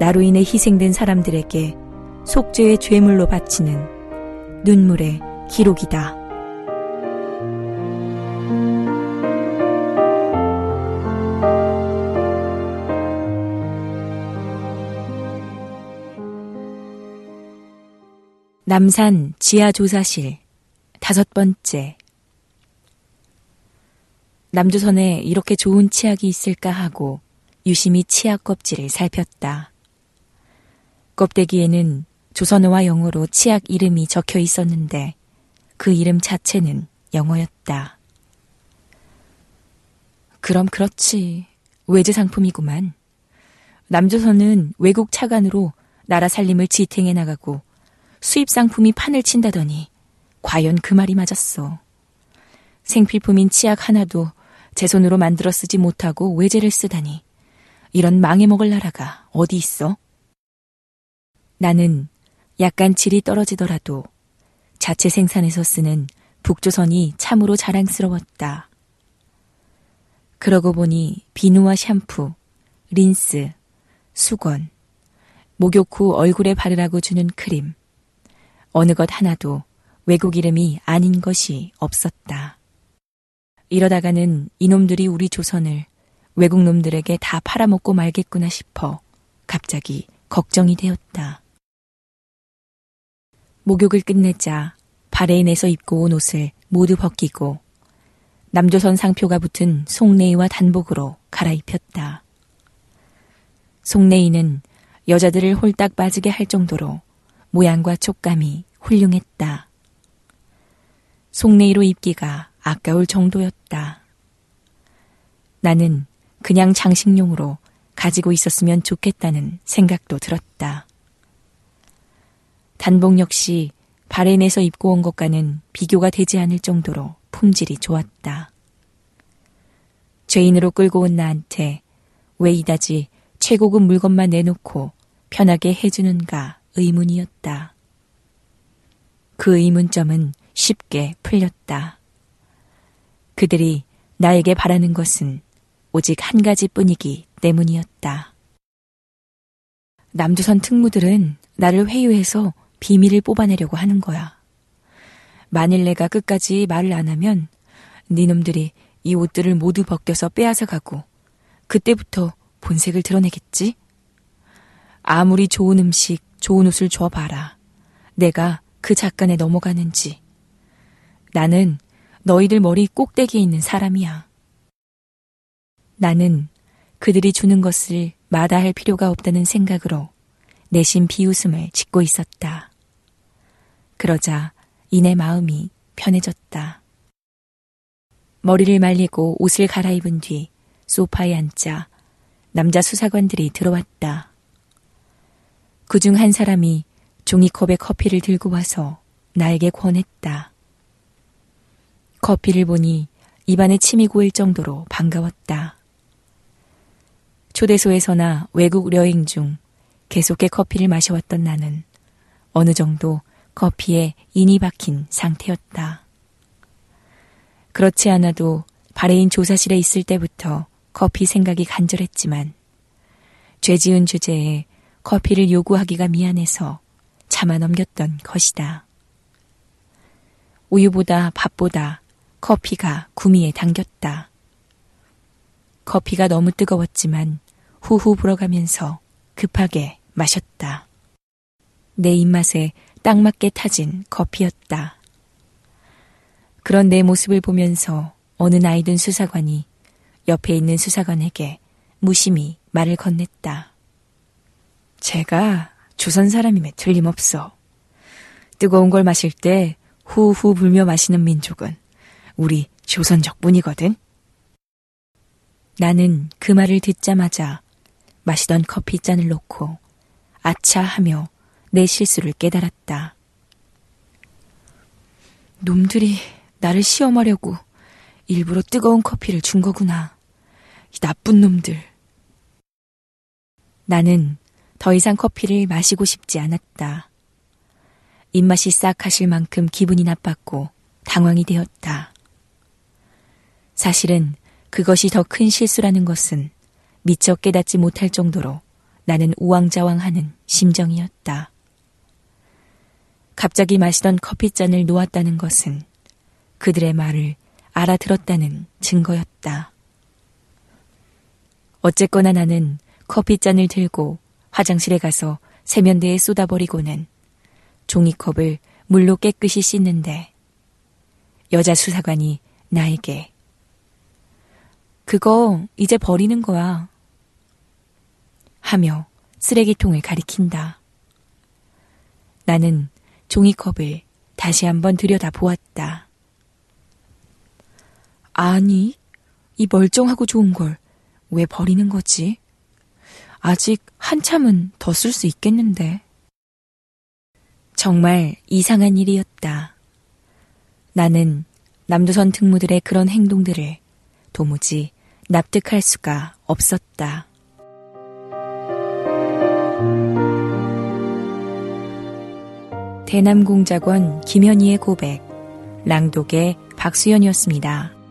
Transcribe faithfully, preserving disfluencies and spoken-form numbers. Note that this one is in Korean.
나로 인해 희생된 사람들에게 속죄의 죄물로 바치는 눈물의 기록이다. 남산 지하조사실 다섯 번째. 남조선에 이렇게 좋은 치약이 있을까 하고 유심히 치약 껍질을 살폈다. 껍데기에는 조선어와 영어로 치약 이름이 적혀 있었는데 그 이름 자체는 영어였다. 그럼 그렇지. 외제 상품이구만. 남조선은 외국 차관으로 나라 살림을 지탱해 나가고 수입 상품이 판을 친다더니 과연 그 말이 맞았어. 생필품인 치약 하나도 제 손으로 만들어 쓰지 못하고 외제를 쓰다니 이런 망해먹을 나라가 어디 있어? 나는 약간 질이 떨어지더라도 자체 생산해서 쓰는 북조선이 참으로 자랑스러웠다. 그러고 보니 비누와 샴푸, 린스, 수건, 목욕 후 얼굴에 바르라고 주는 크림, 어느 것 하나도 외국 이름이 아닌 것이 없었다. 이러다가는 이놈들이 우리 조선을 외국 놈들에게 다 팔아먹고 말겠구나 싶어 갑자기 걱정이 되었다. 목욕을 끝내자 바레인에서 입고 온 옷을 모두 벗기고 남조선 상표가 붙은 속내의와 단복으로 갈아입혔다. 속내의는 여자들을 홀딱 빠지게 할 정도로 모양과 촉감이 훌륭했다. 속내의로 입기가 아까울 정도였다. 나는 그냥 장식용으로 가지고 있었으면 좋겠다는 생각도 들었다. 단복 역시 바레인에서 입고 온 것과는 비교가 되지 않을 정도로 품질이 좋았다. 죄인으로 끌고 온 나한테 왜 이다지 최고급 물건만 내놓고 편하게 해주는가 의문이었다. 그 의문점은 쉽게 풀렸다. 그들이 나에게 바라는 것은 오직 한 가지뿐이기 때문이었다. 남조선 특무들은 나를 회유해서 비밀을 뽑아내려고 하는 거야. 만일 내가 끝까지 말을 안 하면 니놈들이 이 옷들을 모두 벗겨서 빼앗아가고 그때부터 본색을 드러내겠지? 아무리 좋은 음식, 좋은 옷을 줘봐라. 내가 그 작간에 넘어가는지. 나는 너희들 머리 꼭대기에 있는 사람이야. 나는 그들이 주는 것을 마다할 필요가 없다는 생각으로 내심 비웃음을 짓고 있었다. 그러자 이내 마음이 편해졌다. 머리를 말리고 옷을 갈아입은 뒤 소파에 앉자 남자 수사관들이 들어왔다. 그중 한 사람이 종이컵에 커피를 들고 와서 나에게 권했다. 커피를 보니 입안에 침이 고일 정도로 반가웠다. 초대소에서나 외국 여행 중 계속해 커피를 마셔왔던 나는 어느 정도 커피에 인이 박힌 상태였다. 그렇지 않아도 바레인 조사실에 있을 때부터 커피 생각이 간절했지만 죄지은 주제에 커피를 요구하기가 미안해서 참아 넘겼던 것이다. 우유보다 밥보다 커피가 구미에 당겼다. 커피가 너무 뜨거웠지만 후후 불어가면서 급하게 마셨다. 내 입맛에 딱 맞게 타진 커피였다. 그런 내 모습을 보면서 어느 나이든 수사관이 옆에 있는 수사관에게 무심히 말을 건넸다. 제가 조선 사람임에 틀림없어. 뜨거운 걸 마실 때 후후 불며 마시는 민족은 우리 조선적분이거든. 나는 그 말을 듣자마자 마시던 커피잔을 놓고 아차 하며 내 실수를 깨달았다. 놈들이 나를 시험하려고 일부러 뜨거운 커피를 준 거구나. 이 나쁜 놈들. 나는 더 이상 커피를 마시고 싶지 않았다. 입맛이 싹 하실 만큼 기분이 나빴고 당황이 되었다. 사실은 그것이 더 큰 실수라는 것은 미처 깨닫지 못할 정도로 나는 우왕좌왕하는 심정이었다. 갑자기 마시던 커피잔을 놓았다는 것은 그들의 말을 알아들었다는 증거였다. 어쨌거나 나는 커피잔을 들고 화장실에 가서 세면대에 쏟아버리고는 종이컵을 물로 깨끗이 씻는데 여자 수사관이 나에게 그거 이제 버리는 거야 하며 쓰레기통을 가리킨다. 나는 종이컵을 다시 한번 들여다보았다. 아니, 이 멀쩡하고 좋은 걸 왜 버리는 거지? 아직 한참은 더 쓸 수 있겠는데. 정말 이상한 일이었다. 나는 남조선 특무들의 그런 행동들을 도무지 납득할 수가 없었다. 대남공작원 김현희의 고백, 랑독의 박수연이었습니다.